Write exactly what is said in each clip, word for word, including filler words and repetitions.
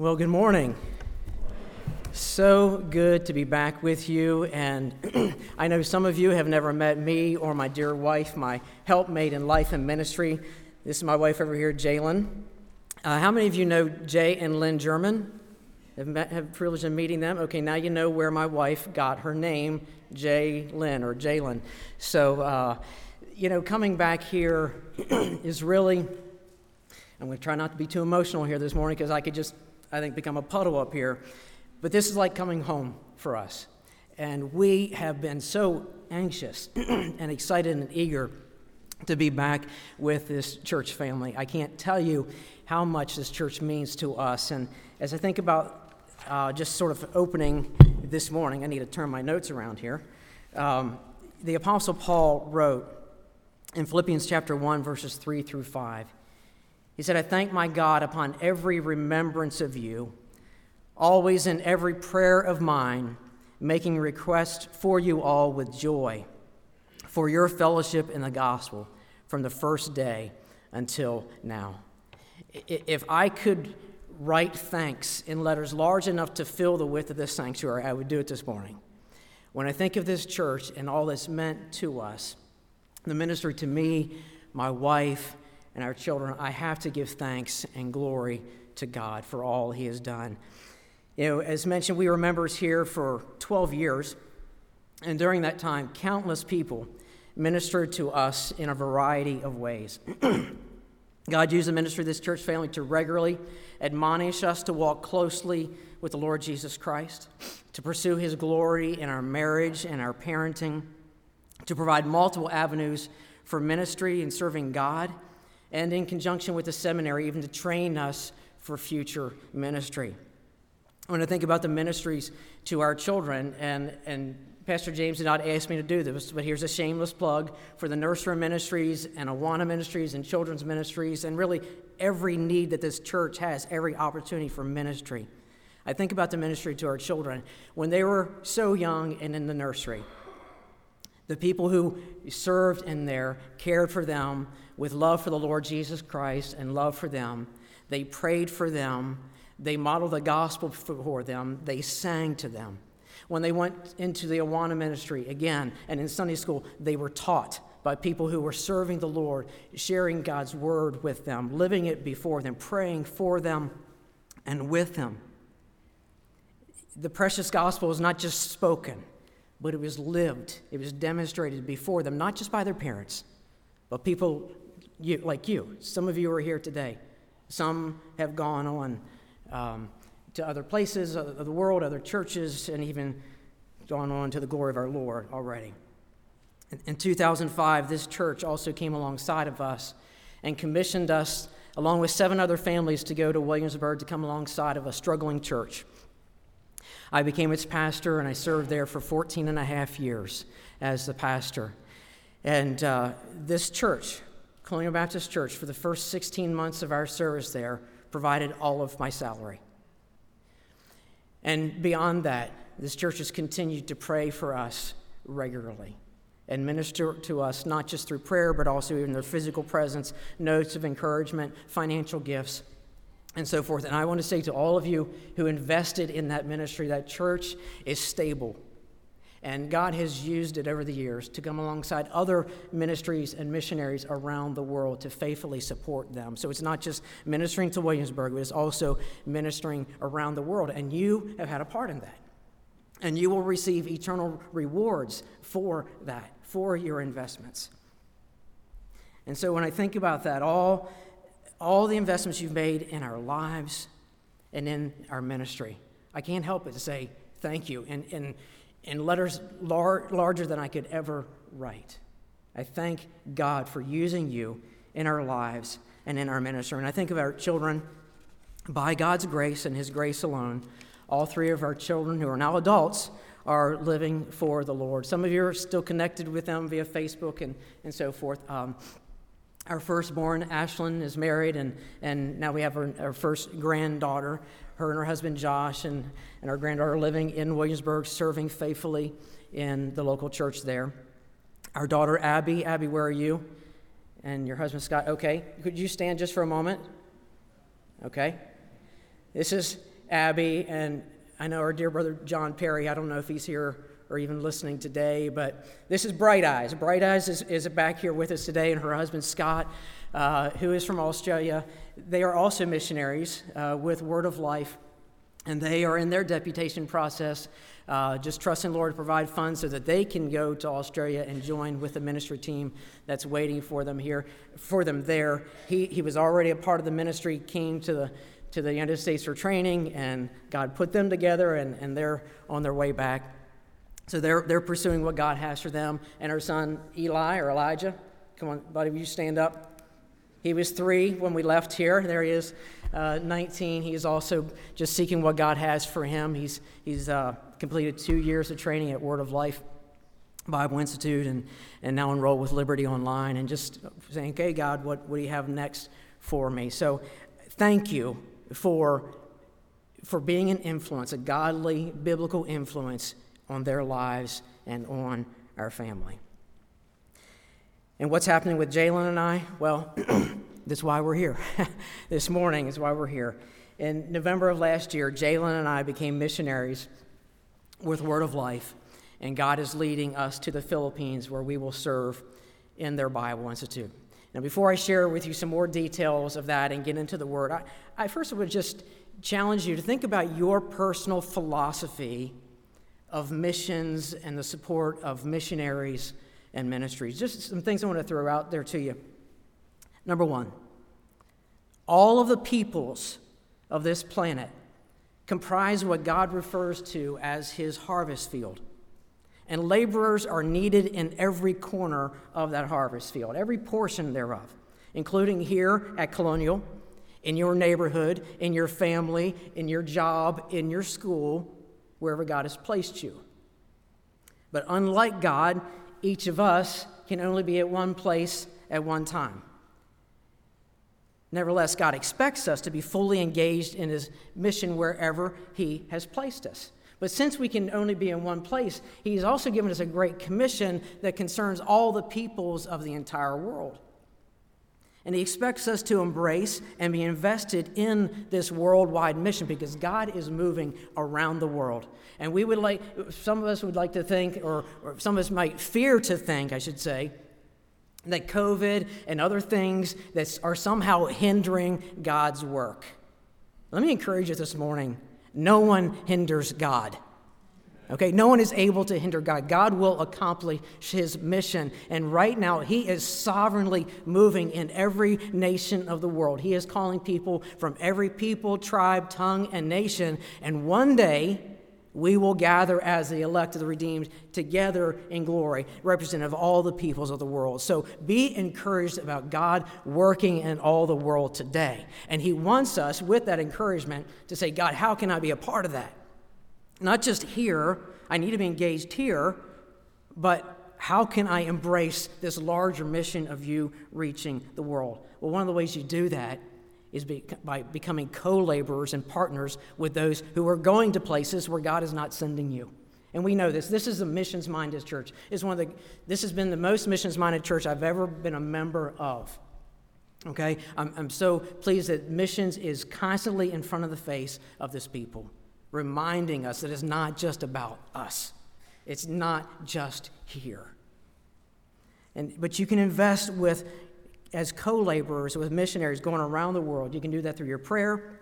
Well, good morning. So good to be back with you, and I know some of you have never met me or my dear wife, my helpmate in life and ministry. This is my wife over here, Jalen. Uh, how many of you know Jay and Lynn German? Have met, have privilege in meeting them? Okay, now you know where my wife got her name, Jay Lynn or Jalen. So, uh, you know, coming back here is really, I'm going to try not to be too emotional here this morning because I could just I think, become a puddle up here. But this is like coming home for us. And we have been so anxious and excited and eager to be back with this church family. I can't tell you how much this church means to us. And as I think about uh, just sort of opening this morning, I need to turn my notes around here. Um, the Apostle Paul wrote in Philippians chapter one, verses three through five, he said, "I thank my God upon every remembrance of you, always in every prayer of mine, making request for you all with joy, for your fellowship in the gospel from the first day until now." If I could write thanks in letters large enough to fill the width of this sanctuary, I would do it this morning. When I think of this church and all that's meant to us, the ministry to me, my wife, and our children, I have to give thanks and glory to God for all He has done. You know, as mentioned, we were members here for twelve years, and during that time, countless people ministered to us in a variety of ways. God used the ministry of this church family to regularly admonish us to walk closely with the Lord Jesus Christ, to pursue His glory in our marriage and our parenting, to provide multiple avenues for ministry and serving God, and in conjunction with the seminary, even to train us for future ministry. When I think about the ministries to our children, and, and Pastor James did not ask me to do this, but here's a shameless plug for the nursery ministries and Awana ministries and children's ministries and really every need that this church has, every opportunity for ministry. I think about the ministry to our children. When they were so young and in the nursery, the people who served in there cared for them with love for the Lord Jesus Christ and love for them. They prayed for them. They modeled the gospel for them. They sang to them. When they went into the Awana ministry again and in Sunday school, they were taught by people who were serving the Lord, sharing God's word with them, living it before them, praying for them and with them. The precious gospel is not just spoken, but it was lived, it was demonstrated before them, not just by their parents, but people you, like you. Some of you are here today. Some have gone on um, to other places of the world, other churches, and even gone on to the glory of our Lord already. In two thousand five, this church also came alongside of us and commissioned us, along with seven other families, to go to Williamsburg to come alongside of a struggling church. I became its pastor, and I served there for fourteen and a half years as the pastor. And uh, this church, Colonial Baptist Church, for the first sixteen months of our service there, provided all of my salary. And beyond that, this church has continued to pray for us regularly and minister to us, not just through prayer, but also even their physical presence, notes of encouragement, financial gifts, and so forth. And I want to say to all of you who invested in that ministry, that church is stable. And God has used it over the years to come alongside other ministries and missionaries around the world to faithfully support them. So it's not just ministering to Williamsburg, but it's also ministering around the world. And you have had a part in that. And you will receive eternal rewards for that, for your investments. And so when I think about that, all... all the investments you've made in our lives and in our ministry, I can't help but to say thank you in, in, in letters lar- larger than I could ever write. I thank God for using you in our lives and in our ministry. And I think of our children, by God's grace and His grace alone, all three of our children who are now adults are living for the Lord. Some of you are still connected with them via Facebook and, and so forth. Um, Our firstborn, Ashlyn, is married, and, and now we have our, our first granddaughter, her and her husband, Josh, and, and our granddaughter living in Williamsburg, serving faithfully in the local church there. Our daughter, Abby. Abby, where are you? And your husband, Scott. Okay. Could you stand just for a moment? Okay. This is Abby, and I know our dear brother John Perry. I don't know if he's here or even listening today, but this is Bright Eyes. Bright Eyes is, is back here with us today, and her husband Scott, uh, who is from Australia. They are also missionaries uh, with Word of Life, and they are in their deputation process, uh, just trusting the Lord to provide funds so that they can go to Australia and join with the ministry team that's waiting for them here, for them there. He he was already a part of the ministry, came to the to the United States for training, and God put them together, and, and they're on their way back. So they're they're pursuing what God has for them. And our son Eli, or Elijah, come on, buddy, will you stand up? He was three when we left here. There he is, uh, nineteen. He is also just seeking what God has for him. He's he's uh, completed two years of training at Word of Life Bible Institute, and and now enrolled with Liberty Online, and just saying, "Okay, God, what, what do you have next for me?" So thank you for for being an influence, a godly, biblical influence on their lives and on our family. And what's happening with Jalen and I? Well, that's why we're here. This morning is why we're here. In November of last year, Jalen and I became missionaries with Word of Life, and God is leading us to the Philippines, where we will serve in their Bible Institute. Now, before I share with you some more details of that and get into the Word, I, I first would just challenge you to think about your personal philosophy of missions and the support of missionaries and ministries. Just some things I want to throw out there to you. Number one, all of the peoples of this planet comprise what God refers to as his harvest field, and laborers are needed in every corner of that harvest field, every portion thereof, including here at Colonial, in your neighborhood, in your family, in your job, in your school, wherever God has placed you. But unlike God, each of us can only be at one place at one time. Nevertheless, God expects us to be fully engaged in his mission wherever he has placed us. But since we can only be in one place, he's also given us a great commission that concerns all the peoples of the entire world. And he expects us to embrace and be invested in this worldwide mission, because God is moving around the world. And we would like, some of us would like to think, or, or some of us might fear to think, I should say, that COVID and other things that are somehow hindering God's work. Let me encourage you this morning. No one hinders God. Okay, no one is able to hinder God. God will accomplish his mission. And right now, he is sovereignly moving in every nation of the world. He is calling people from every people, tribe, tongue, and nation. And one day, we will gather as the elect of the redeemed together in glory, representative of all the peoples of the world. So be encouraged about God working in all the world today. And he wants us, with that encouragement, to say, God, how can I be a part of that? Not just here, I need to be engaged here, but how can I embrace this larger mission of you reaching the world? Well, one of the ways you do that is be, by becoming co-laborers and partners with those who are going to places where God is not sending you. And we know this. This is a missions-minded church. It's one of the, this has been the most missions-minded church I've ever been a member of. Okay? I'm, I'm so pleased that missions is constantly in front of the face of this people, reminding us that it's not just about us. It's not just here. And but you can invest with, as co-laborers, with missionaries going around the world. You can do that through your prayer,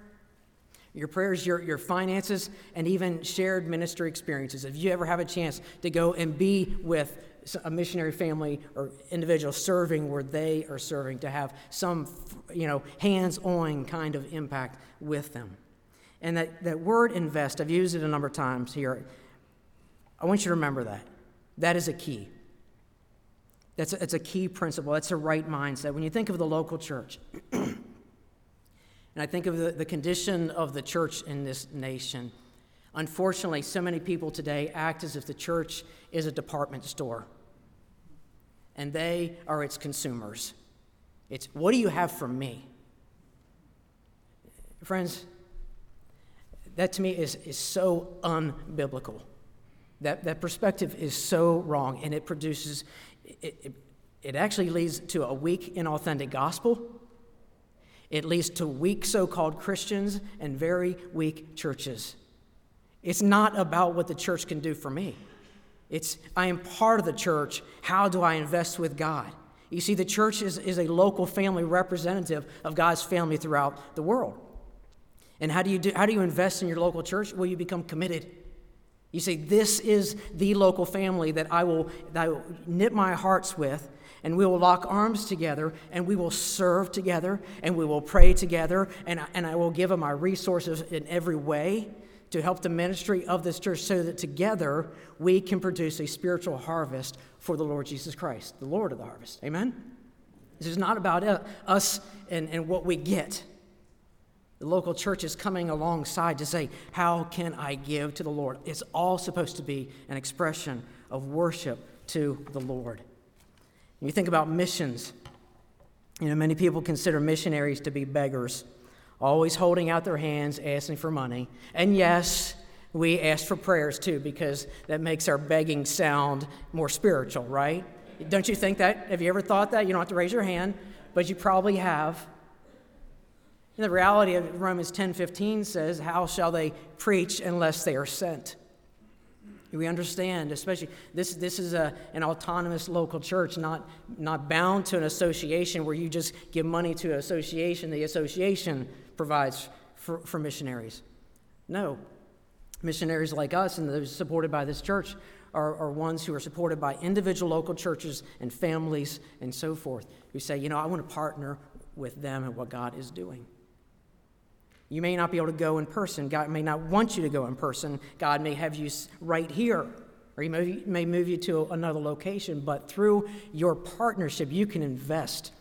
your prayers, your, your finances, and even shared ministry experiences. If you ever have a chance to go and be with a missionary family or individual serving where they are serving, to have some, you know, hands-on kind of impact with them. And that, that word invest, I've used it a number of times here. I want you to remember that. That is a key. That's a, it's a key principle. That's a right mindset. When you think of the local church, and I think of the, the condition of the church in this nation, unfortunately, so many people today act as if the church is a department store, and they are its consumers. It's, what do you have for me? Friends, that to me is, is so unbiblical. That that perspective is so wrong, and it produces, it, it, it actually leads to a weak, inauthentic gospel. It leads to weak so-called Christians and very weak churches. It's not about what the church can do for me. It's, I am part of the church. How do I invest with God? You see, the church is, is a local family representative of God's family throughout the world. And how do you do, how do you invest in your local church? Well, you become committed. You say, this is the local family that I will, that I will knit my hearts with, and we will lock arms together, and we will serve together, and we will pray together, and I, and I will give them my resources in every way to help the ministry of this church so that together we can produce a spiritual harvest for the Lord Jesus Christ, the Lord of the harvest. Amen? This is not about us and, and what we get. The local church is coming alongside to say, how can I give to the Lord? It's all supposed to be an expression of worship to the Lord. And you think about missions. You know, many people consider missionaries to be beggars, always holding out their hands, asking for money. And yes, we ask for prayers too, because that makes our begging sound more spiritual, right? Don't you think that? Have you ever thought that? You don't have to raise your hand, but you probably have. And the reality of Romans ten fifteen says, how shall they preach unless they are sent? We understand, especially, this this is a, an autonomous local church, not, not bound to an association where you just give money to an association. The association provides for, for missionaries. No. Missionaries like us and those supported by this church are, are ones who are supported by individual local churches and families and so forth, who say, you know, I want to partner with them and what God is doing. You may not be able to go in person. God may not want you to go in person. God may have you right here, or he may, may move you to another location. But through your partnership, you can invest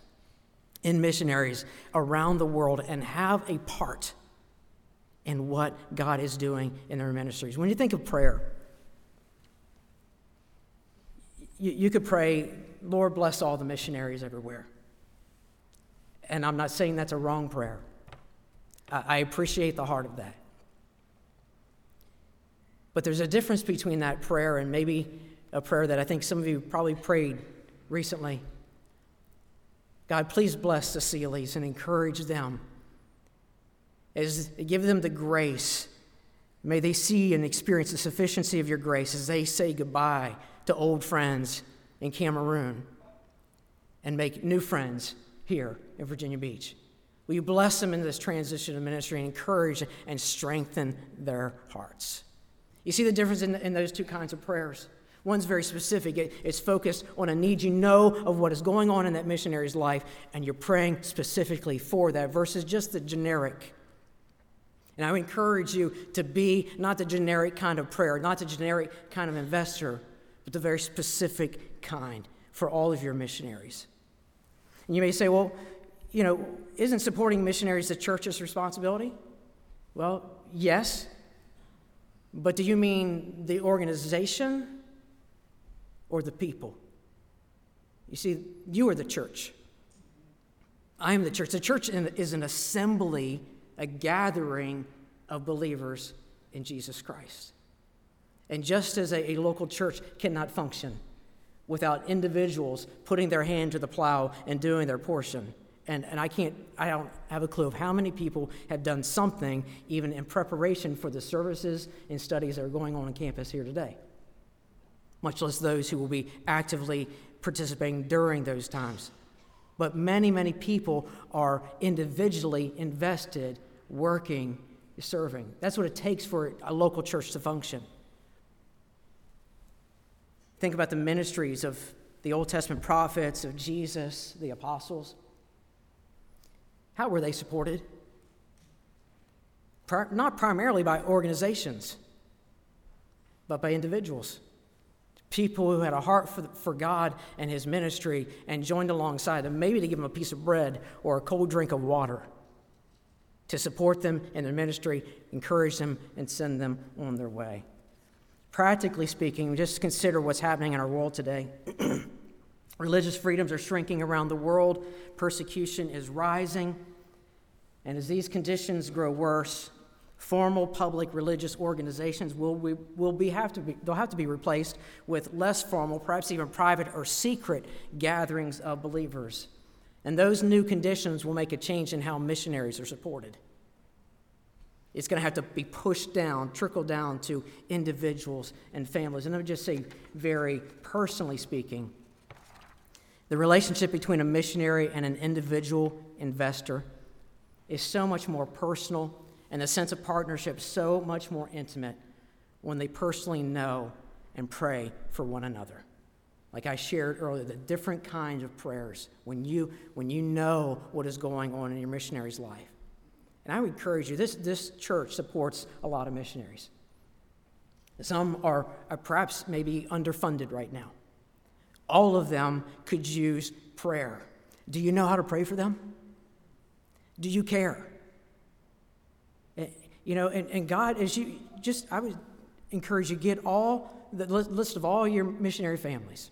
in missionaries around the world and have a part in what God is doing in their ministries. When you think of prayer, you, you could pray, Lord, bless all the missionaries everywhere. And I'm not saying that's a wrong prayer. I appreciate the heart of that. But there's a difference between that prayer and maybe a prayer that I think some of you probably prayed recently. God, please bless the Sealies and encourage them. As give them the grace. May they see and experience the sufficiency of your grace as they say goodbye to old friends in Cameroon and make new friends here in Virginia Beach. Will you bless them in this transition of ministry and encourage and strengthen their hearts? You see the difference in, in those two kinds of prayers. One's very specific. It, it's focused on a need you know of what is going on in that missionary's life, and you're praying specifically for that versus just the generic. And I encourage you to be not the generic kind of prayer, not the generic kind of investor, but the very specific kind for all of your missionaries. And you may say, well, you know, isn't supporting missionaries the church's responsibility? Well, yes. But do you mean the organization or the people? You see, you are the church. I am the church. The church is an assembly, a gathering of believers in Jesus Christ. And just as a, a local church cannot function without individuals putting their hand to the plow and doing their portion, And, and I can't, I don't have a clue of how many people have done something even in preparation for the services and studies that are going on on campus here today, much less those who will be actively participating during those times. But many, many people are individually invested, working, serving. That's what it takes for a local church to function. Think about the ministries of the Old Testament prophets, of Jesus, the apostles. How were they supported? Pri- not primarily by organizations, but by individuals. People who had a heart for, the, for God and his ministry and joined alongside them, maybe to give them a piece of bread or a cold drink of water, to support them in their ministry, encourage them, and send them on their way. Practically speaking, just consider what's happening in our world today. Religious freedoms are shrinking around the world. Persecution is rising. And as these conditions grow worse, formal public religious organizations will we will be have to be they'll have to be replaced with less formal, perhaps even private or secret gatherings of believers. And those new conditions will make a change in how missionaries are supported. It's going to have to be pushed down, trickled down to individuals and families. And I would just say, very personally speaking, the relationship between a missionary and an individual investor is so much more personal, and the sense of partnership so much more intimate when they personally know and pray for one another. Like I shared earlier, the different kinds of prayers when you when you know what is going on in your missionary's life. And I would encourage you, this, this church supports a lot of missionaries. Some are, are perhaps maybe underfunded right now. All of them could use prayer. Do you know how to pray for them? Do you care? You know, and, and God, as you just, I would encourage you, get all the list of all your missionary families.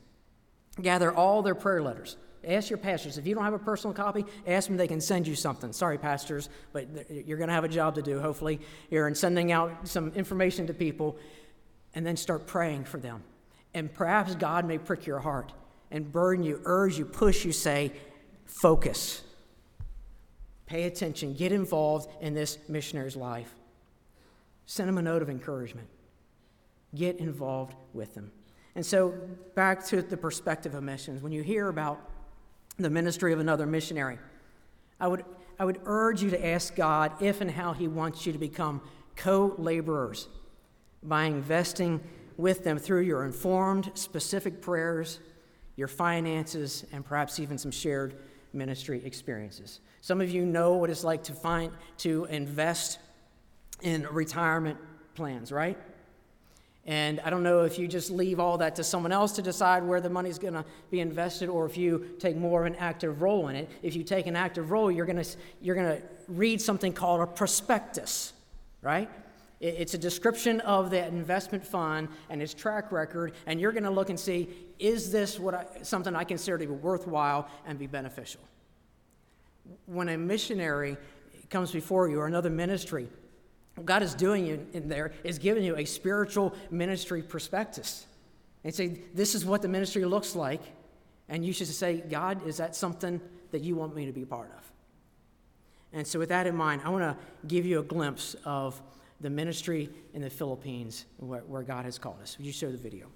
Gather all their prayer letters. Ask your pastors. If you don't have a personal copy, ask them they can send you something. Sorry, pastors, but you're going to have a job to do, hopefully, here in sending out some information to people, and then start praying for them. And perhaps God may prick your heart and burden you, urge you, push you, say, focus. Pay attention. Get involved in this missionary's life. Send them a note of encouragement. Get involved with them. And so back to the perspective of missions. When you hear about the ministry of another missionary, I would I would urge you to ask God if and how he wants you to become co-laborers by investing with them through your informed, specific prayers, your finances, and perhaps even some shared ministry experiences. Some of you know what it's like to find to invest in retirement plans, right? And I don't know if you just leave all that to someone else to decide where the money's going to be invested, or if you take more of an active role in it. If you take an active role, you're going to you're going to read something called a prospectus, right? It's a description of that investment fund and its track record, and you're going to look and see, is this what I, something I consider to be worthwhile and be beneficial? When a missionary comes before you or another ministry, what God is doing in there is giving you a spiritual ministry prospectus. And say, this is what the ministry looks like. And you should say, God, is that something that you want me to be part of? And so with that in mind, I want to give you a glimpse of the ministry in the Philippines where, where God has called us. Would you show the video?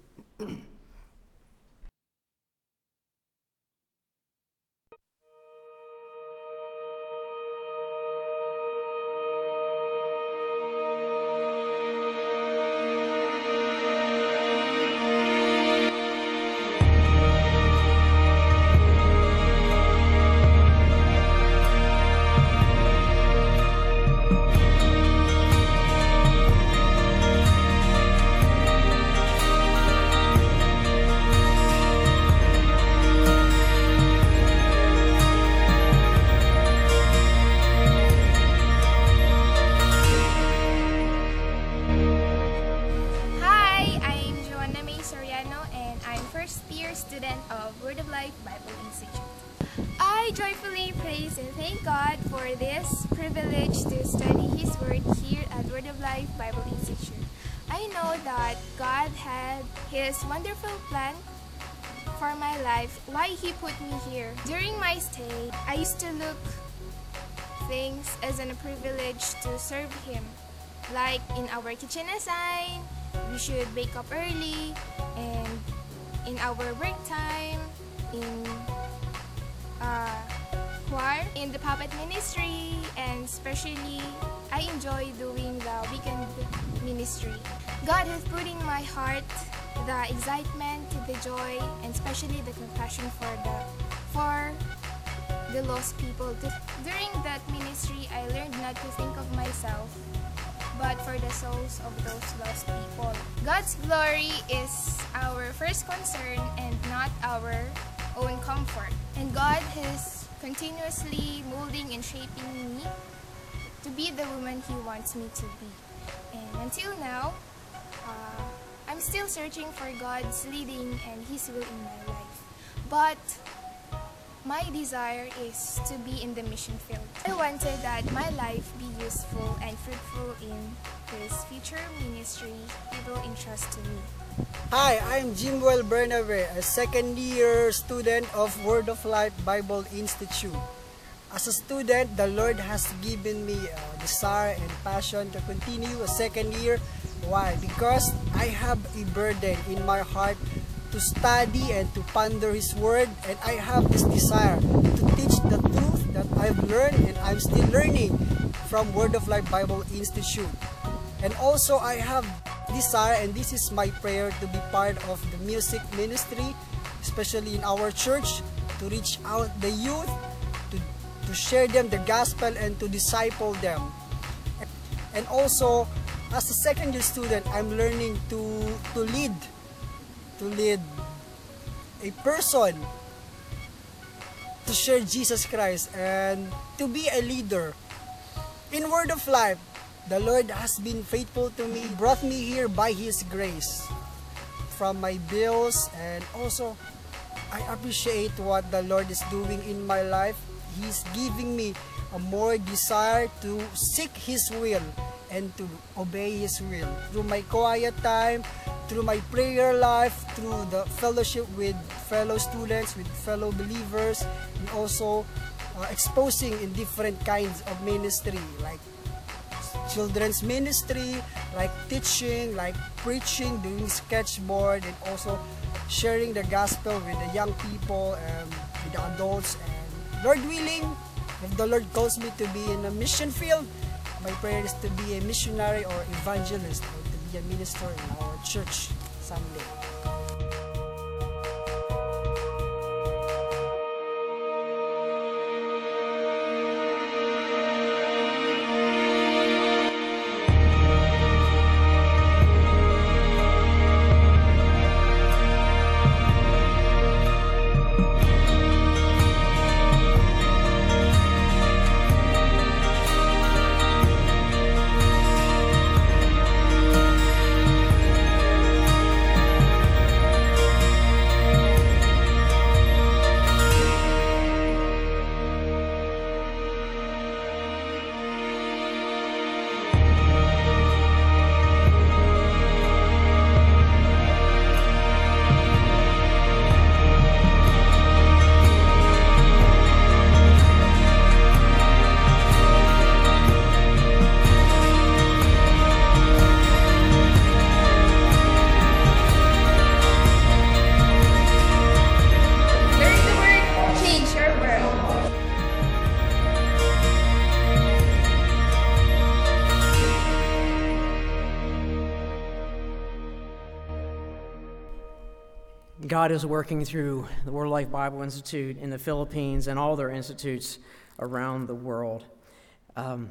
Of Word of Life Bible Institute. I joyfully praise and thank God for this privilege to study His Word here at Word of Life Bible Institute. I know that God had His wonderful plan for my life, why He put me here. During my stay, I used to look things as a privilege to serve Him. Like in our kitchen assign, we should wake up early, and in our break time, in uh, choir, in the puppet ministry, and especially I enjoy doing the weekend ministry. God has put in my heart the excitement, the joy, and especially the compassion for the for the lost people. During that ministry, I learned not to think of myself, but for the souls of those lost people. God's glory is our first concern and not our own comfort. And God is continuously molding and shaping me to be the woman He wants me to be. And until now, uh, I'm still searching for God's leading and His will in my life. But my desire is to be in the mission field. I wanted that my life be useful and fruitful in His future ministry He will entrust to me. Hi, I'm Jimwell Bernabé, a second-year student of Word of Life Bible Institute. As a student, the Lord has given me a desire and passion to continue a second year. Why? Because I have a burden in my heart to study and to ponder His Word, and I have this desire to teach the truth that I've learned and I'm still learning from Word of Life Bible Institute. And also I have desire, and this is my prayer, to be part of the music ministry, especially in our church, to reach out the youth, to, to share them the gospel and to disciple them. And also, as a second year student, I'm learning to, to lead to lead a person to share Jesus Christ and to be a leader. In Word of Life, the Lord has been faithful to me, brought me here by His grace from my bills, and also I appreciate what the Lord is doing in my life. He's giving me a more desire to seek His will and to obey His will. Through my quiet time, through my prayer life, through the fellowship with fellow students, with fellow believers, and also uh, exposing in different kinds of ministry, like children's ministry, like teaching, like preaching, doing sketchboard, and also sharing the gospel with the young people and with the adults. And Lord willing, if the Lord calls me to be in a mission field, my prayer is to be a missionary or evangelist, or to be a minister in our church someday. God is working through the Word of Life Bible Institute in the Philippines and all their institutes around the world. Um,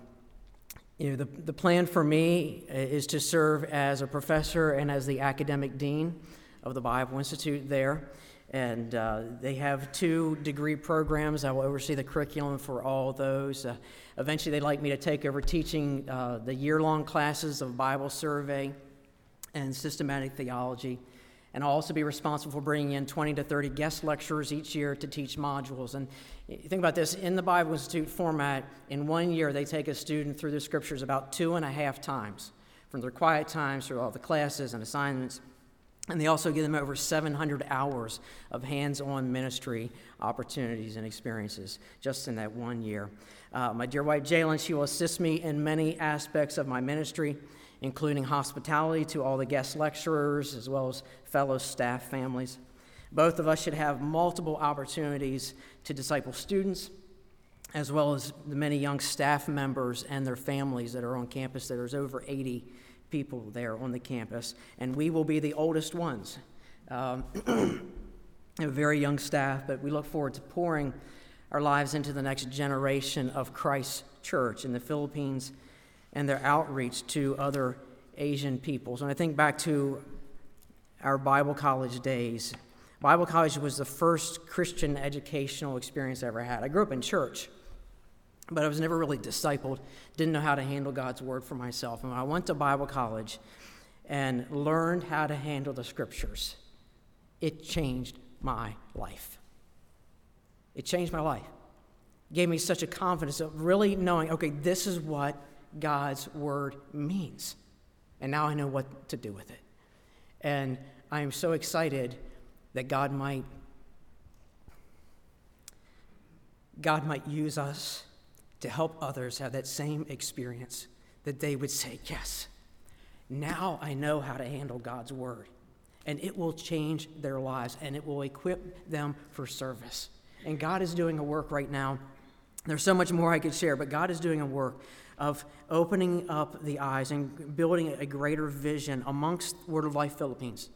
you know, the, the plan for me is to serve as a professor and as the academic dean of the Bible Institute there. And uh, they have two degree programs. I will oversee the curriculum for all those. Uh, eventually, they'd like me to take over teaching uh, the year-long classes of Bible survey and systematic theology. And I'll also be responsible for bringing in twenty to thirty guest lecturers each year to teach modules. And think about this, in the Bible Institute format, in one year they take a student through the scriptures about two and a half times, from their quiet times through all the classes and assignments. And they also give them over seven hundred hours of hands-on ministry opportunities and experiences just in that one year. Uh, my dear wife, Jay and Lynn, she will assist me in many aspects of my ministry, including hospitality to all the guest lecturers as well as fellow staff families. Both of us should have multiple opportunities to disciple students as well as the many young staff members and their families that are on campus. There's over eighty people there on the campus, and we will be the oldest ones. Um, a very young staff, but we look forward to pouring our lives into the next generation of Christ's church in the Philippines and their outreach to other Asian peoples. And I think back to our Bible college days. Bible college was the first Christian educational experience I ever had. I grew up in church, but I was never really discipled, didn't know how to handle God's word for myself. And when I went to Bible college and learned how to handle the scriptures, it changed my life. It changed my life. It gave me such a confidence of really knowing, okay, this is what God's word means, and now I know what to do with it. And I am so excited that God might God might use us to help others have that same experience, that they would say, yes, now I know how to handle God's word. And it will change their lives, and it will equip them for service. And God is doing a work right now. There's so much more I could share, but God is doing a work of opening up the eyes and building a greater vision amongst Word of Life Philippines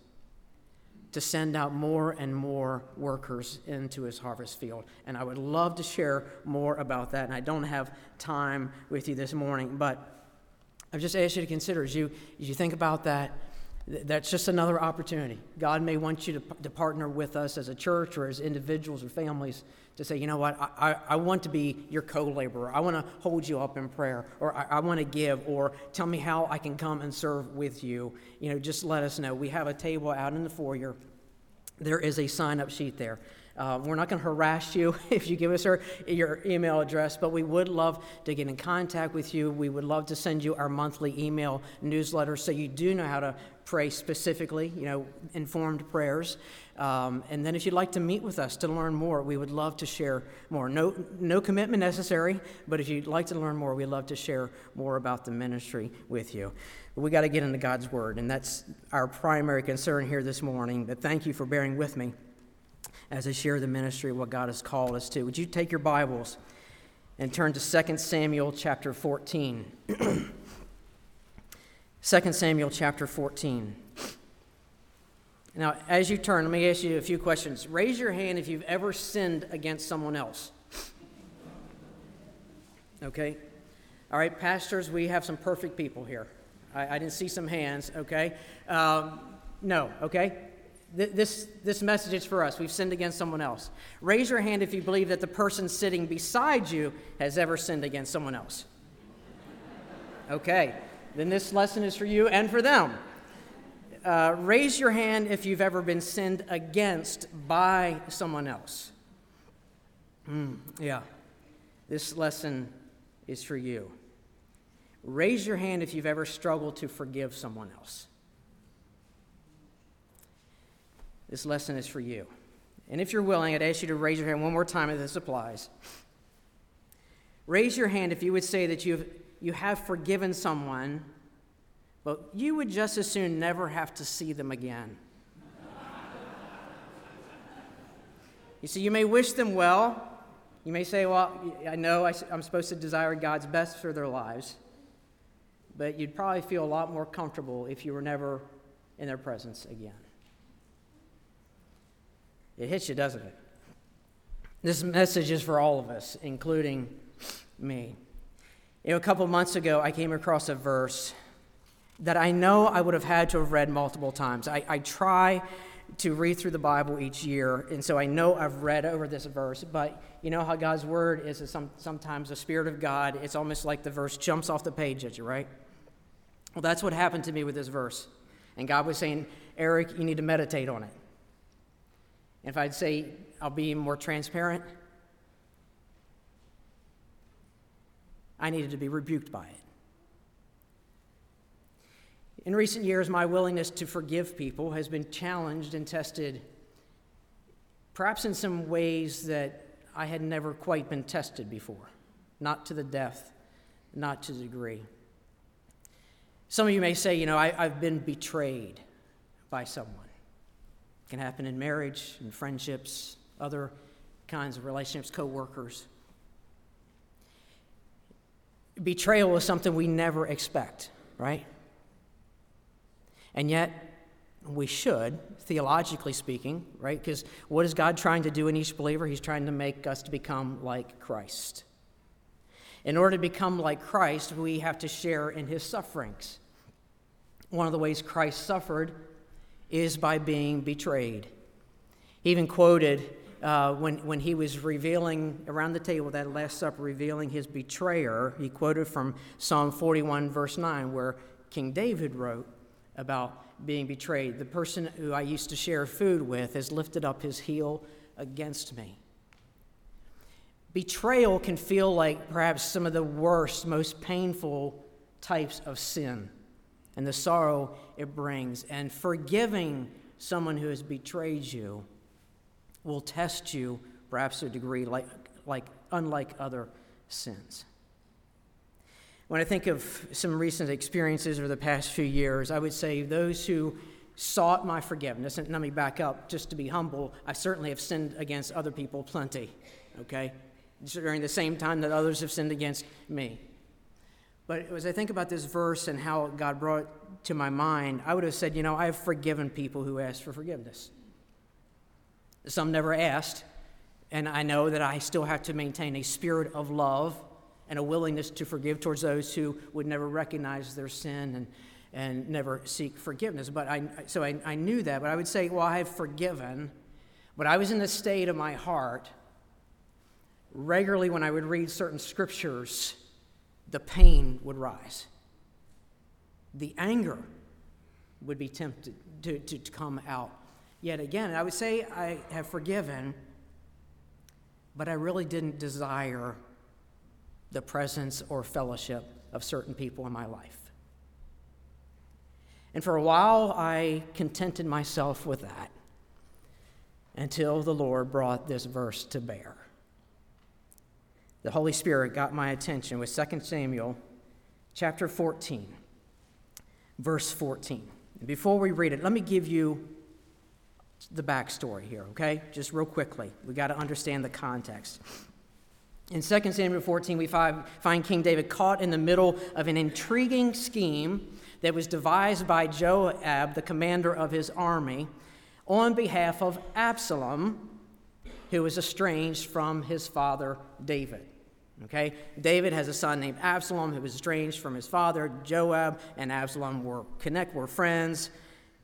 to send out more and more workers into his harvest field. And I would love to share more about that, and I don't have time with you this morning, but I've just asked you to consider, as you, as you think about that, that's just another opportunity. God may want you to, to partner with us as a church or as individuals or families to say, you know what, I, I, I want to be your co-laborer. I want to hold you up in prayer, or I, I want to give, or tell me how I can come and serve with you. You know, just let us know. We have a table out in the foyer. There is a sign-up sheet there. Uh, we're not going to harass you if you give us our, your email address, but we would love to get in contact with you. We would love to send you our monthly email newsletter so you do know how to pray specifically, you know, informed prayers. Um, and then if you'd like to meet with us to learn more, we would love to share more. No, no commitment necessary, but if you'd like to learn more, we'd love to share more about the ministry with you. But we got to get into God's Word, and that's our primary concern here this morning. But thank you for bearing with me as I share the ministry, what God has called us to. Would you take your Bibles and turn to Second Samuel chapter fourteen. Second Samuel chapter fourteen. Now, as you turn, let me ask you a few questions. Raise your hand if you've ever sinned against someone else. Okay. All right, pastors, we have some perfect people here. I, I didn't see some hands, okay? Um, no, okay? This this message is for us. We've sinned against someone else. Raise your hand if you believe that the person sitting beside you has ever sinned against someone else. Okay, then this lesson is for you and for them. Uh, raise your hand if you've ever been sinned against by someone else. Mm, yeah, this lesson is for you. Raise your hand if you've ever struggled to forgive someone else. This lesson is for you. And if you're willing, I'd ask you to raise your hand one more time if this applies. Raise your hand if you would say that you've, you have forgiven someone, but you would just as soon never have to see them again. You see, you may wish them well. You may say, well, I know I, I'm supposed to desire God's best for their lives, but you'd probably feel a lot more comfortable if you were never in their presence again. It hits you, doesn't it? This message is for all of us, including me. You know, a couple months ago, I came across a verse that I know I would have had to have read multiple times. I, I try to read through the Bible each year, and so I know I've read over this verse, but you know how God's Word is, is some, sometimes the Spirit of God, it's almost like the verse jumps off the page at you, right? Well, that's what happened to me with this verse. And God was saying, Eric, you need to meditate on it. If I'd say, I'll be more transparent, I needed to be rebuked by it. In recent years, my willingness to forgive people has been challenged and tested, perhaps in some ways that I had never quite been tested before, not to the depth, not to the degree. Some of you may say, you know, I, I've been betrayed by someone. Can happen in marriage, in friendships, other kinds of relationships, co-workers. Betrayal is something we never expect, right? And yet, we should, theologically speaking, right? Because what is God trying to do in each believer? He's trying to make us to become like Christ. In order to become like Christ, we have to share in his sufferings. One of the ways Christ suffered is by being betrayed. He even quoted uh, when, when he was revealing around the table that Last Supper, revealing his betrayer, he quoted from Psalm forty-one, verse nine, where King David wrote about being betrayed. The person who I used to share food with has lifted up his heel against me. Betrayal can feel like perhaps some of the worst, most painful types of sin, and the sorrow it brings. And forgiving someone who has betrayed you will test you, perhaps to a degree like, like unlike other sins. When I think of some recent experiences over the past few years, I would say those who sought my forgiveness, and let me back up just to be humble, I certainly have sinned against other people plenty, okay, during the same time that others have sinned against me. But as I think about this verse and how God brought it to my mind, I would have said, you know, I have forgiven people who asked for forgiveness. Some never asked, and I know that I still have to maintain a spirit of love and a willingness to forgive towards those who would never recognize their sin and and never seek forgiveness. But I so I, I knew that, but I would say, well, I have forgiven, but I was in a state of my heart regularly when I would read certain scriptures, the pain would rise. The anger would be tempted to, to, to come out yet again. And I would say I have forgiven, but I really didn't desire the presence or fellowship of certain people in my life. And for a while, I contented myself with that until the Lord brought this verse to bear. The Holy Spirit got my attention with Second Samuel chapter fourteen, verse fourteen. Before we read it, let me give you the backstory here, okay? Just real quickly. We got to understand the context. In Second Samuel fourteen, we find King David caught in the middle of an intriguing scheme that was devised by Joab, the commander of his army, on behalf of Absalom, who was estranged from his father David. Okay? David has a son named Absalom who was estranged from his father. Joab and Absalom were connect, were friends.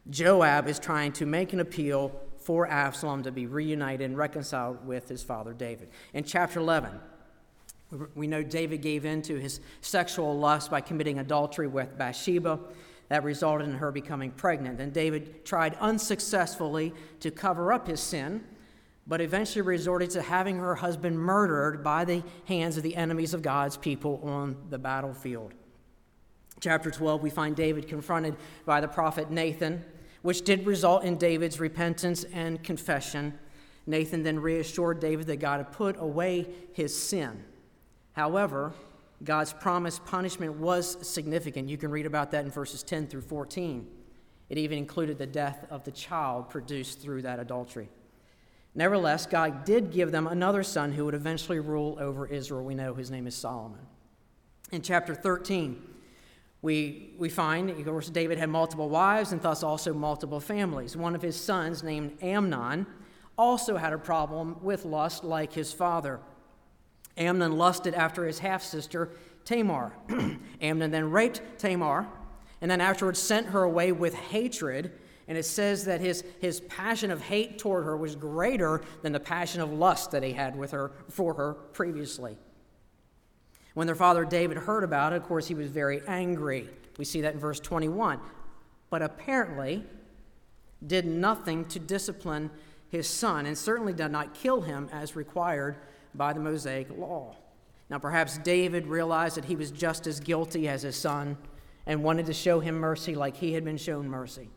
Joab is trying to make an appeal for Absalom to be reunited and reconciled with his father David. In chapter eleven, we know David gave in to his sexual lust by committing adultery with Bathsheba. That resulted in her becoming pregnant. And David tried unsuccessfully to cover up his sin, but eventually resorted to having her husband murdered by the hands of the enemies of God's people on the battlefield. Chapter twelve, we find David confronted by the prophet Nathan, which did result in David's repentance and confession. Nathan then reassured David that God had put away his sin. However, God's promised punishment was significant. You can read about that in verses ten through fourteen. It even included the death of the child produced through that adultery. Nevertheless, God did give them another son who would eventually rule over Israel. We know his name is Solomon. In chapter thirteen, we, we find, of course, David had multiple wives and thus also multiple families. One of his sons, named Amnon, also had a problem with lust like his father. Amnon lusted after his half-sister, Tamar. Amnon then raped Tamar, and then afterwards sent her away with hatred. And it says that his, his passion of hate toward her was greater than the passion of lust that he had with her for her previously. When their father David heard about it, of course, he was very angry. We see that in verse twenty-one. But apparently did nothing to discipline his son, and certainly did not kill him as required by the Mosaic law. Now, perhaps David realized that he was just as guilty as his son and wanted to show him mercy like he had been shown mercy.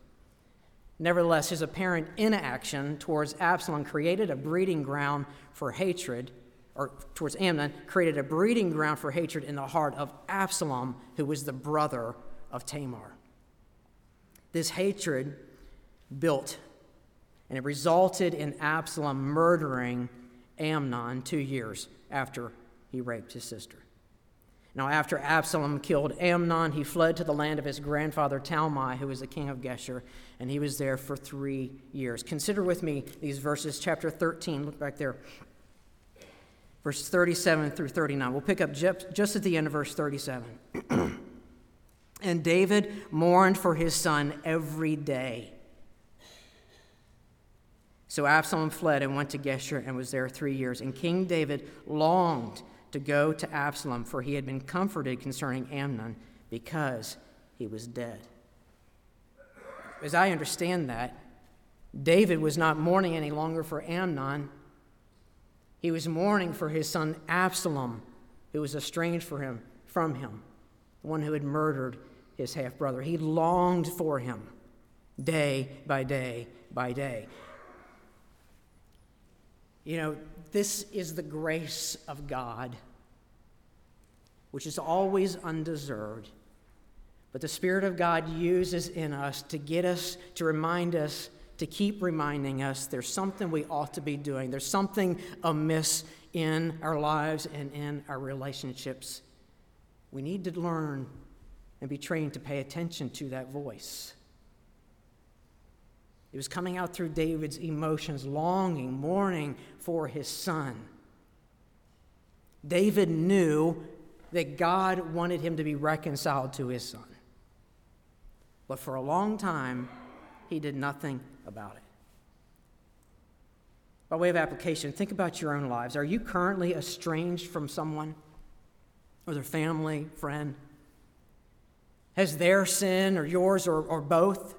Nevertheless, his apparent inaction towards Absalom created a breeding ground for hatred, or towards Amnon, created a breeding ground for hatred in the heart of Absalom, who was the brother of Tamar. This hatred built, and it resulted in Absalom murdering Amnon two years after he raped his sister. Now, after Absalom killed Amnon, he fled to the land of his grandfather Talmai, who was the king of Geshur, and he was there for three years. Consider with me these verses, chapter thirteen, look back there, verses thirty-seven through thirty-nine. We'll pick up just at the end of verse thirty-seven. And David mourned for his son every day. So Absalom fled and went to Geshur and was there three years. And King David longed to go to Absalom, for he had been comforted concerning Amnon because he was dead. As I understand that, David was not mourning any longer for Amnon. He was mourning for his son Absalom, who was estranged for him, from him, the one who had murdered his half-brother. He longed for him day by day by day. You know, this is the grace of God, which is always undeserved, but the Spirit of God uses in us to get us, to remind us, to keep reminding us there's something we ought to be doing. There's something amiss in our lives and in our relationships. We need to learn and be trained to pay attention to that voice. It was coming out through David's emotions, longing, mourning for his son. David knew that God wanted him to be reconciled to his son. But for a long time, he did nothing about it. By way of application, think about your own lives. Are you currently estranged from someone or their family, friend? Has their sin or yours or, or both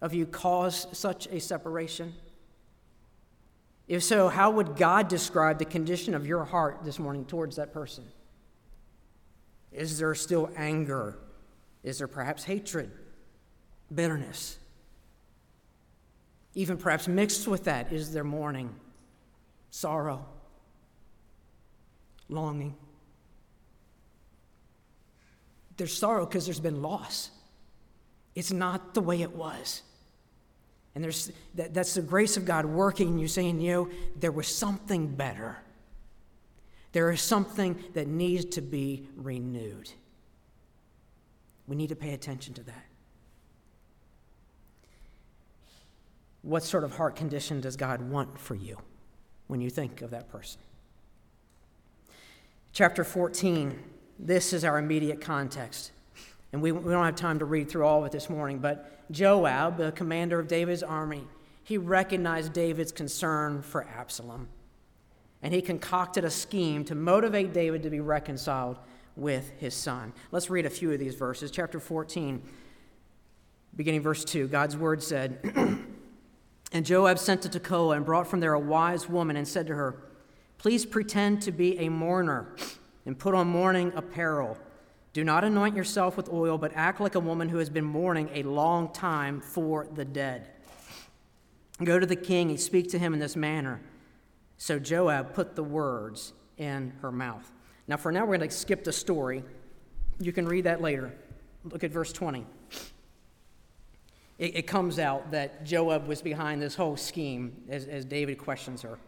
of you caused such a separation? If so, how would God describe the condition of your heart this morning towards that person? Is there still anger? Is there perhaps hatred, bitterness? Even perhaps mixed with that, is there mourning, sorrow, longing? There's sorrow because there's been loss. It's not the way it was. And there's that, that's the grace of God working in you, saying, you know, there was something better. There is something that needs to be renewed. We need to pay attention to that. What sort of heart condition does God want for you when you think of that person? Chapter fourteen, this is our immediate context. And we, we don't have time to read through all of it this morning, but Joab, the commander of David's army, he recognized David's concern for Absalom. And he concocted a scheme to motivate David to be reconciled with his son. Let's read a few of these verses. Chapter fourteen, beginning verse two, God's word said, And Joab sent to Tekoa and brought from there a wise woman and said to her, Please pretend to be a mourner and put on mourning apparel. Do not anoint yourself with oil, but act like a woman who has been mourning a long time for the dead. Go to the king and speak to him in this manner. So Joab put the words in her mouth. Now for now we're going to skip the story. You can read that later. Look at verse twenty. It, it comes out that Joab was behind this whole scheme as, as David questions her.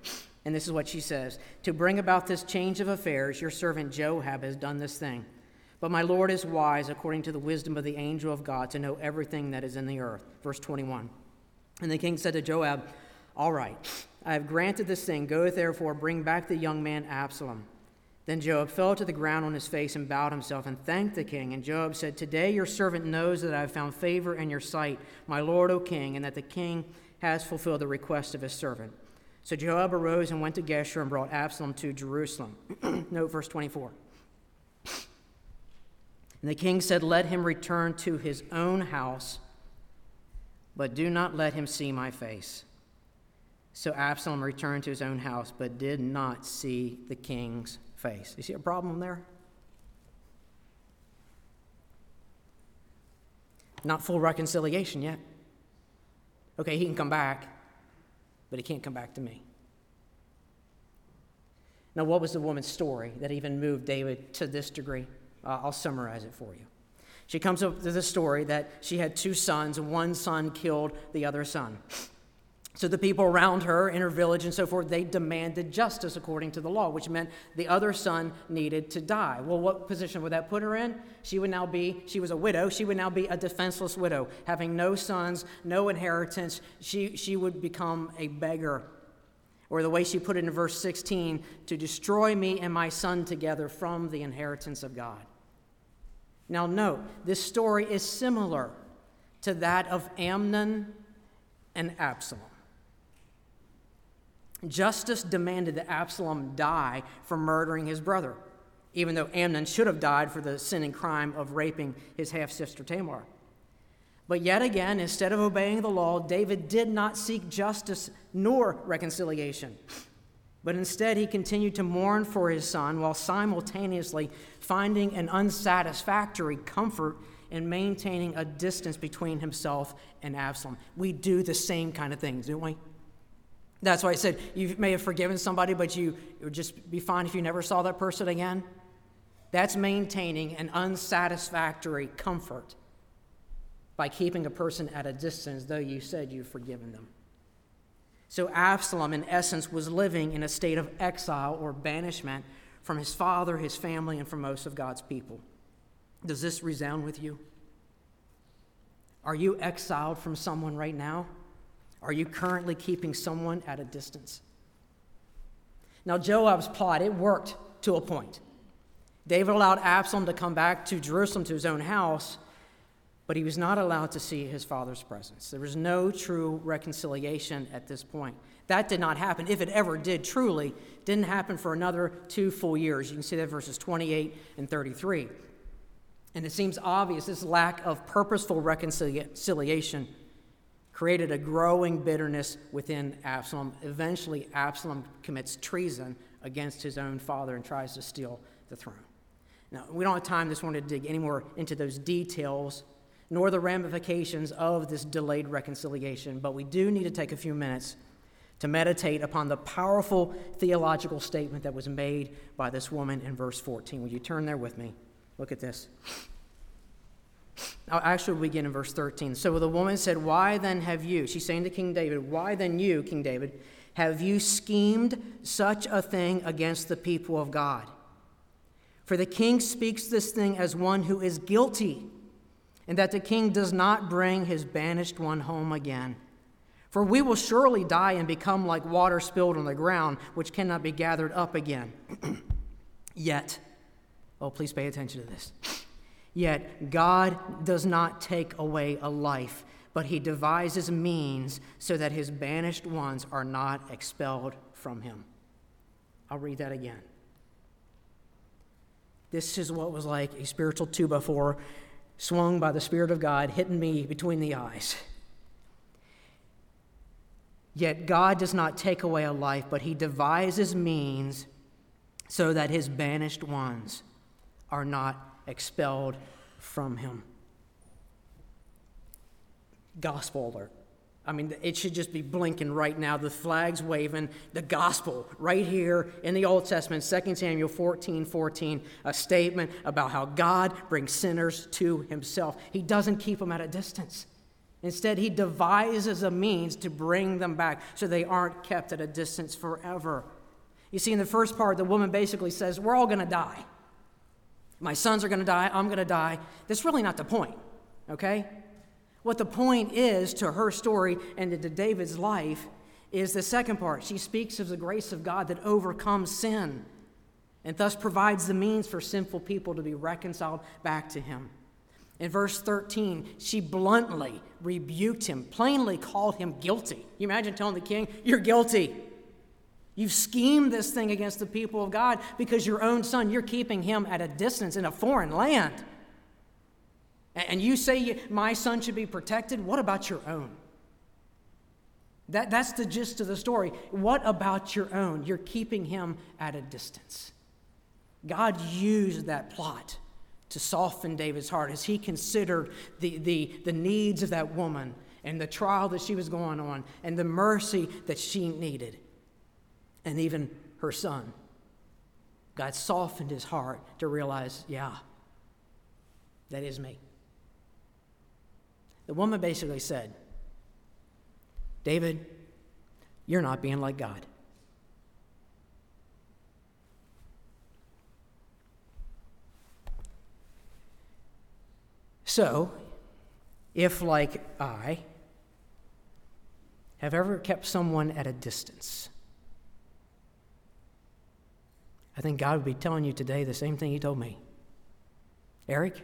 And this is what she says. To bring about this change of affairs, your servant Joab has done this thing. But my Lord is wise according to the wisdom of the angel of God to know everything that is in the earth. Verse twenty-one. And the king said to Joab, All right. I have granted this thing. Go therefore, bring back the young man Absalom. Then Joab fell to the ground on his face and bowed himself and thanked the king. And Joab said, Today your servant knows that I have found favor in your sight, my lord, O king, and that the king has fulfilled the request of his servant. So Joab arose and went to Geshur and brought Absalom to Jerusalem. Note verse twenty-four. And the king said, Let him return to his own house, but do not let him see my face. So Absalom returned to his own house, but did not see the king's face. You see a problem there? Not full reconciliation yet. Okay, he can come back, but he can't come back to me. Now, what was the woman's story that even moved David to this degree? Uh, I'll summarize it for you. She comes up to the story that she had two sons, and one son killed the other son. So the people around her, in her village and so forth, they demanded justice according to the law, which meant the other son needed to die. Well, what position would that put her in? She would now be, she was a widow, she would now be a defenseless widow, having no sons, no inheritance. She, she would become a beggar. Or the way she put it in verse sixteen, to destroy me and my son together from the inheritance of God. Now note, this story is similar to that of Amnon and Absalom. Justice demanded that Absalom die for murdering his brother, even though Amnon should have died for the sin and crime of raping his half-sister Tamar. But yet again, instead of obeying the law, David did not seek justice nor reconciliation. But instead, he continued to mourn for his son while simultaneously finding an unsatisfactory comfort in maintaining a distance between himself and Absalom. We do the same kind of things, don't we? That's why I said you may have forgiven somebody, but you it would just be fine if you never saw that person again. That's maintaining an unsatisfactory comfort by keeping a person at a distance, though you said you've forgiven them. So Absalom, in essence, was living in a state of exile or banishment from his father, his family, and from most of God's people. Does this resound with you? Are you exiled from someone right now? Are you currently keeping someone at a distance? Now, Joab's plot, it worked to a point. David allowed Absalom to come back to Jerusalem, to his own house, but he was not allowed to see his father's presence. There was no true reconciliation at this point. That did not happen. If it ever did, truly, it didn't happen for another two full years. You can see that verses twenty-eight and thirty-three. And it seems obvious this lack of purposeful reconciliation created a growing bitterness within Absalom. Eventually, Absalom commits treason against his own father and tries to steal the throne. Now, we don't have time this morning to dig any more into those details, nor the ramifications of this delayed reconciliation, but we do need to take a few minutes to meditate upon the powerful theological statement that was made by this woman in verse fourteen. Will you turn there with me? Look at this. I'll actually begin in verse thirteen. So the woman said, "Why then have you," she's saying to King David, "why then you, King David, have you schemed such a thing against the people of God? For the king speaks this thing as one who is guilty, and that the king does not bring his banished one home again. For we will surely die and become like water spilled on the ground, which cannot be gathered up again. Yet," oh, please pay attention to this, "yet God does not take away a life, but he devises means so that his banished ones are not expelled from him." I'll read that again. This is what was like a spiritual two-by-four swung by the Spirit of God, hitting me between the eyes. "Yet God does not take away a life, but he devises means so that his banished ones are not expelled from him." Gospel alert. I mean, it should just be blinking right now. The flag's waving. The gospel right here in the Old Testament, Second Samuel fourteen fourteen, a statement about how God brings sinners to himself. He doesn't keep them at a distance. Instead, he devises a means to bring them back so they aren't kept at a distance forever. You see, in the first part, the woman basically says, we're all going to die. My sons are going to die. I'm going to die. That's really not the point, okay? What the point is to her story and to David's life is the second part. She speaks of the grace of God that overcomes sin and thus provides the means for sinful people to be reconciled back to him. In verse thirteen, she bluntly rebuked him, plainly called him guilty. Can you imagine telling the king, you're guilty. You've schemed this thing against the people of God because your own son, you're keeping him at a distance in a foreign land. And you say, you, my son should be protected. What about your own? That, that's the gist of the story. What about your own? You're keeping him at a distance. God used that plot to soften David's heart as he considered the, the, the needs of that woman and the trial that she was going on and the mercy that she needed and even her son. God softened his heart to realize, yeah, that is me. The woman basically said, David, you're not being like God. So, if like I have ever kept someone at a distance, I think God would be telling you today the same thing he told me. Eric,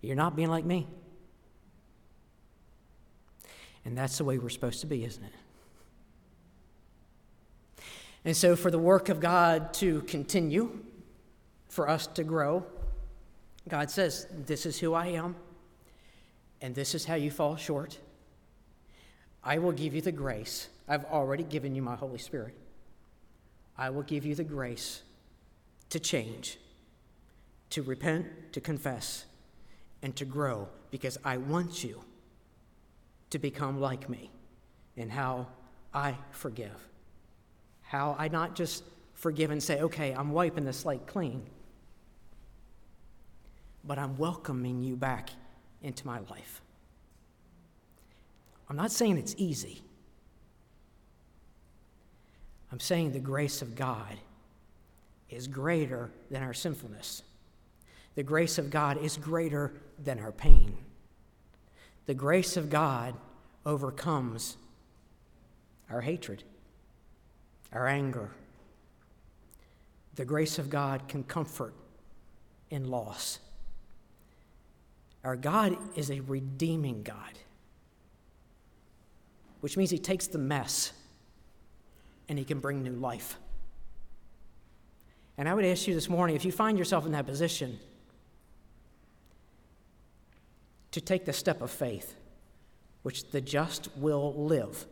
you're not being like me. And that's the way we're supposed to be, isn't it? And so for the work of God to continue, for us to grow, God says, this is who I am, and this is how you fall short. I will give you the grace. I've already given you my Holy Spirit. I will give you the grace to change, to repent, to confess, and to grow, because I want you to become like me in how I forgive. How I not just forgive and say, okay, I'm wiping the slate clean, but I'm welcoming you back into my life. I'm not saying it's easy. I'm saying the grace of God is greater than our sinfulness. The grace of God is greater than our pain. The grace of God overcomes our hatred, our anger. The grace of God can comfort in loss. Our God is a redeeming God, which means he takes the mess and he can bring new life. And I would ask you this morning, if you find yourself in that position, to take the step of faith, which the just will live,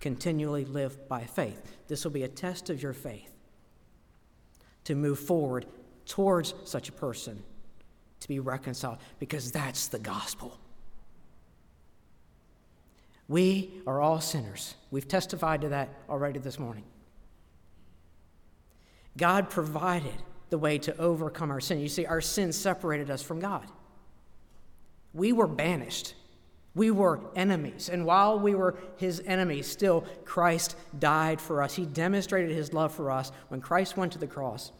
continually live by faith. This will be a test of your faith to move forward towards such a person, to be reconciled, because that's the gospel. We are all sinners. We've testified to that already this morning. God provided the way to overcome our sin. You see, our sin separated us from God. We were banished. We were enemies. And while we were his enemies, still Christ died for us. He demonstrated his love for us. When Christ went to the cross,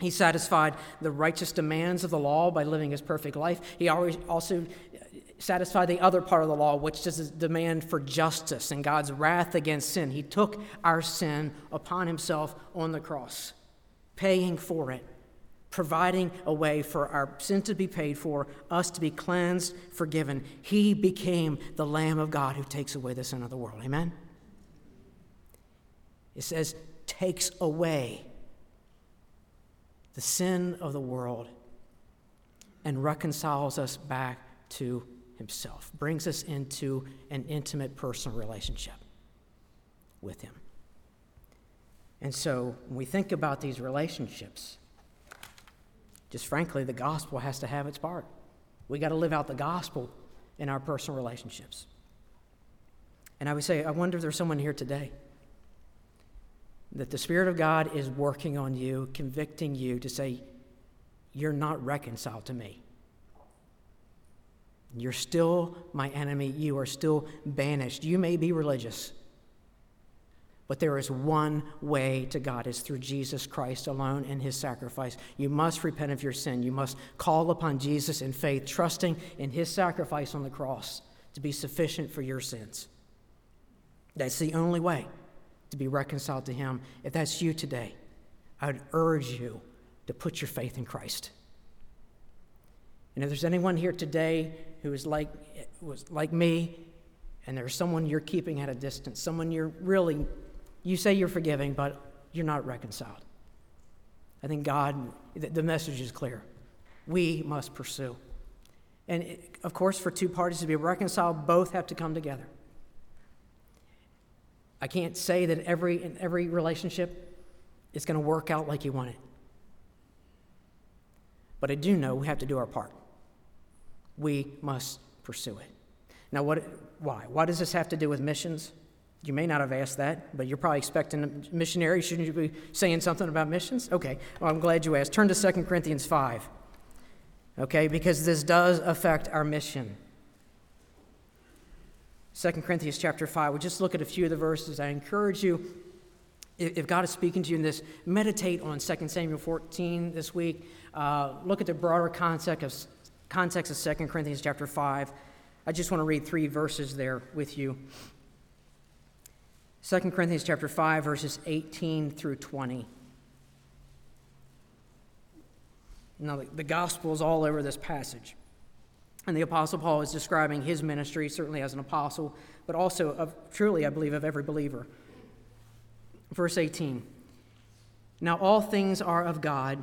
he satisfied the righteous demands of the law by living his perfect life. He always also satisfied the other part of the law, which is his demand for justice and God's wrath against sin. He took our sin upon himself on the cross, paying for it, providing a way for our sin to be paid for, us to be cleansed, forgiven. He became the Lamb of God who takes away the sin of the world. Amen? It says, takes away the sin of the world and reconciles us back to himself, brings us into an intimate personal relationship with him. And so when we think about these relationships, just frankly, the gospel has to have its part. We got to live out the gospel in our personal relationships. And I would say, I wonder if there's someone here today that the Spirit of God is working on you, convicting you to say, you're not reconciled to me. You're still my enemy. You are still banished. You may be religious, but there is one way to God. It's through Jesus Christ alone and his sacrifice. You must repent of your sin. You must call upon Jesus in faith, trusting in his sacrifice on the cross to be sufficient for your sins. That's the only way to be reconciled to him. If that's you today, I would urge you to put your faith in Christ. And if there's anyone here today who is like, was like me, and there's someone you're keeping at a distance, someone you're really, you say you're forgiving, but you're not reconciled. I think God, the message is clear. We must pursue. And it, of course, for two parties to be reconciled, both have to come together. I can't say that every in every relationship is going to work out like you want it. But I do know we have to do our part. We must pursue it. Now, what? Why? Why does this have to do with missions? You may not have asked that, but you're probably expecting a missionary. Shouldn't you be saying something about missions? Okay, well, I'm glad you asked. Turn to Second Corinthians five, okay, because this does affect our mission. Second Corinthians chapter five, we'll just look at a few of the verses. I encourage you, if God is speaking to you in this, meditate on Second Samuel fourteen this week. Uh, look at the broader context of, context of Second Corinthians chapter five. I just want to read three verses there with you. Second Corinthians chapter five, verses eighteen through twenty. Now, the, the gospel is all over this passage. And the Apostle Paul is describing his ministry, certainly as an apostle, but also of, truly, I believe, of every believer. Verse eighteen. Now all things are of God,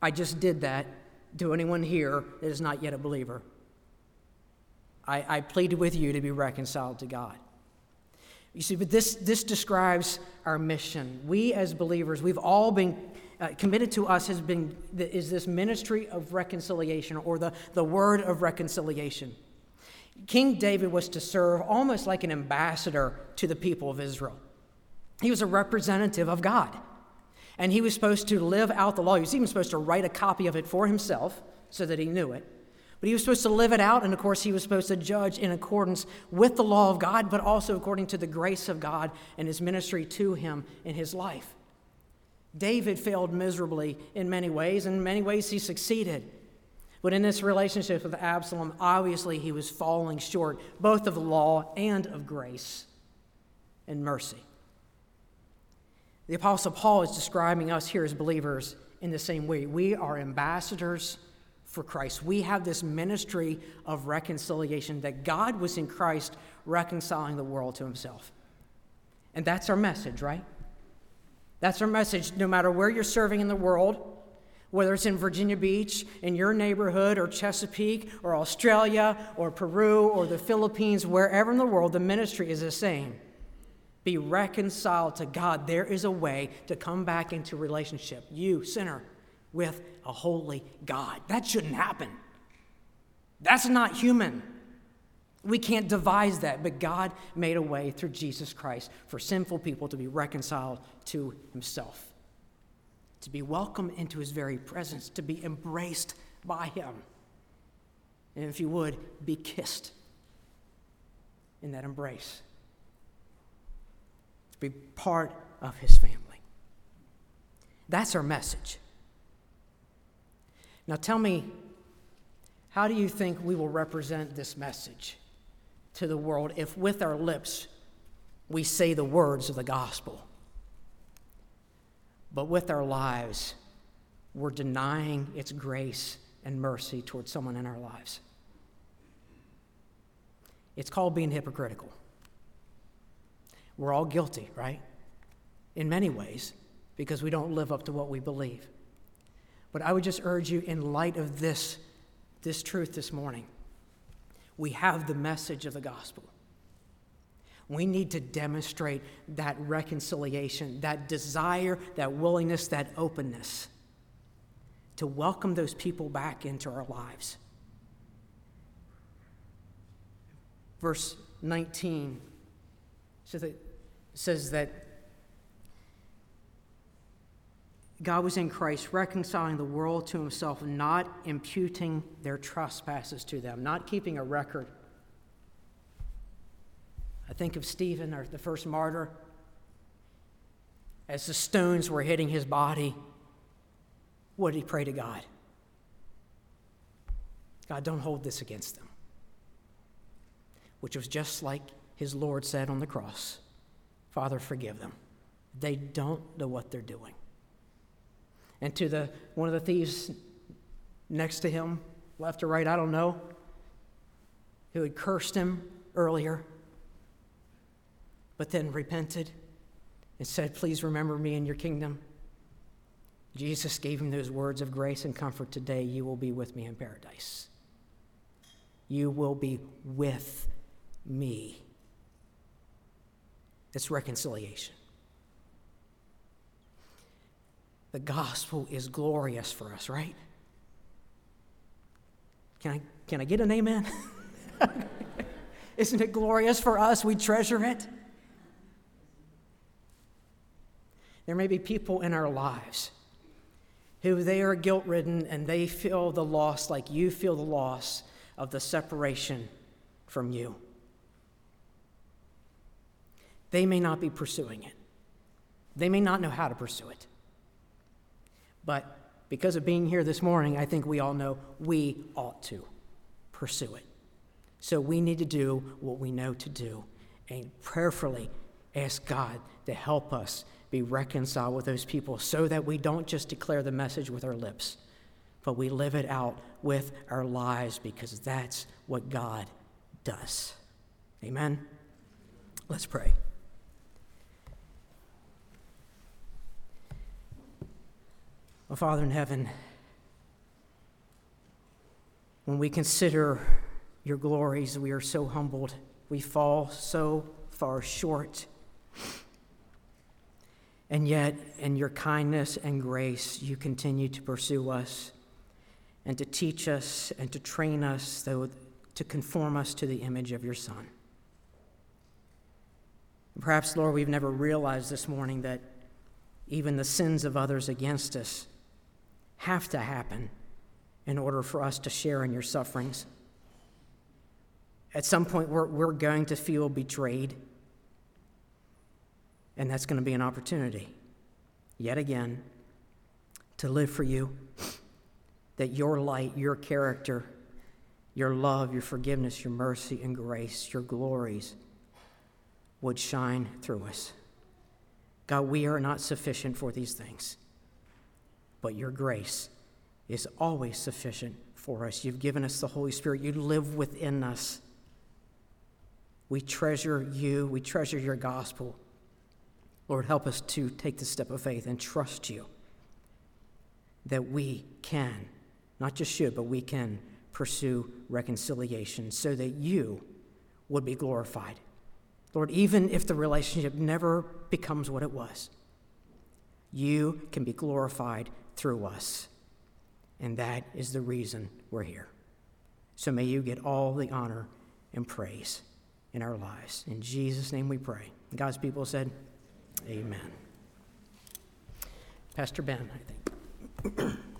I just did that to anyone here that is not yet a believer. I, I pleaded with you to be reconciled to God. You see, but this, this describes our mission. We as believers, we've all been uh, committed to us has been is this ministry of reconciliation, or the, the word of reconciliation. King David was to serve almost like an ambassador to the people of Israel. He was a representative of God, and he was supposed to live out the law. He was even supposed to write a copy of it for himself so that he knew it. But he was supposed to live it out, and of course he was supposed to judge in accordance with the law of God, but also according to the grace of God and his ministry to him in his life. David failed miserably in many ways, and in many ways he succeeded. But in this relationship with Absalom, obviously he was falling short both of the law and of grace and mercy. The Apostle Paul is describing us here as believers in the same way. We are ambassadors for Christ. We have this ministry of reconciliation, that God was in Christ reconciling the world to himself. And that's our message, right? That's our message. No matter where you're serving in the world, whether it's in Virginia Beach, in your neighborhood, or Chesapeake, or Australia, or Peru, or the Philippines, wherever in the world, the ministry is the same. Be reconciled to God. There is a way to come back into relationship, you sinner, with a holy God. That shouldn't happen. That's not human. We can't devise that, but God made a way through Jesus Christ for sinful people to be reconciled to himself, to be welcomed into his very presence, to be embraced by him. And if you would, be kissed in that embrace, to be part of his family. That's our message. Now tell me, how do you think we will represent this message to the world if with our lips we say the words of the gospel, but with our lives we're denying its grace and mercy towards someone in our lives? It's called being hypocritical. We're all guilty, right? In many ways, because we don't live up to what we believe. But I would just urge you, in light of this, this truth this morning, we have the message of the gospel. We need to demonstrate that reconciliation, that desire, that willingness, that openness to welcome those people back into our lives. Verse nineteen says that God was in Christ reconciling the world to himself, not imputing their trespasses to them, not keeping a record. I think of Stephen, or the first martyr, as the stones were hitting his body. What did he pray to God? God, don't hold this against them. Which was just like his Lord said on the cross, Father, forgive them. They don't know what they're doing. And to the one of the thieves next to him, left or right, I don't know, who had cursed him earlier, but then repented and said, please remember me in your kingdom. Jesus gave him those words of grace and comfort. Today, you will be with me in paradise. You will be with me. It's reconciliation. The gospel is glorious for us, right? Can I, can I get an amen? Isn't it glorious for us? We treasure it. There may be people in our lives who they are guilt-ridden, and they feel the loss like you feel the loss of the separation from you. They may not be pursuing it. They may not know how to pursue it. But because of being here this morning, I think we all know we ought to pursue it. So we need to do what we know to do and prayerfully ask God to help us be reconciled with those people so that we don't just declare the message with our lips, but we live it out with our lives, because that's what God does. Amen? Let's pray. Well, Father in heaven, when we consider your glories, we are so humbled. We fall so far short. And yet, in your kindness and grace, you continue to pursue us and to teach us and to train us, though, to conform us to the image of your Son. And perhaps, Lord, we've never realized this morning that even the sins of others against us have to happen in order for us to share in your sufferings. At some point, we're, we're going to feel betrayed, and that's going to be an opportunity, yet again, to live for you, that your light, your character, your love, your forgiveness, your mercy and grace, your glories would shine through us. God, we are not sufficient for these things, but your grace is always sufficient for us. You've given us the Holy Spirit. You live within us. We treasure you. We treasure your gospel. Lord, help us to take the step of faith and trust you that we can, not just should, but we can pursue reconciliation so that you would be glorified. Lord, even if the relationship never becomes what it was, you can be glorified through us. And that is the reason we're here. So may you get all the honor and praise in our lives. In Jesus' name we pray. And God's people said, amen. Pastor Ben, I think.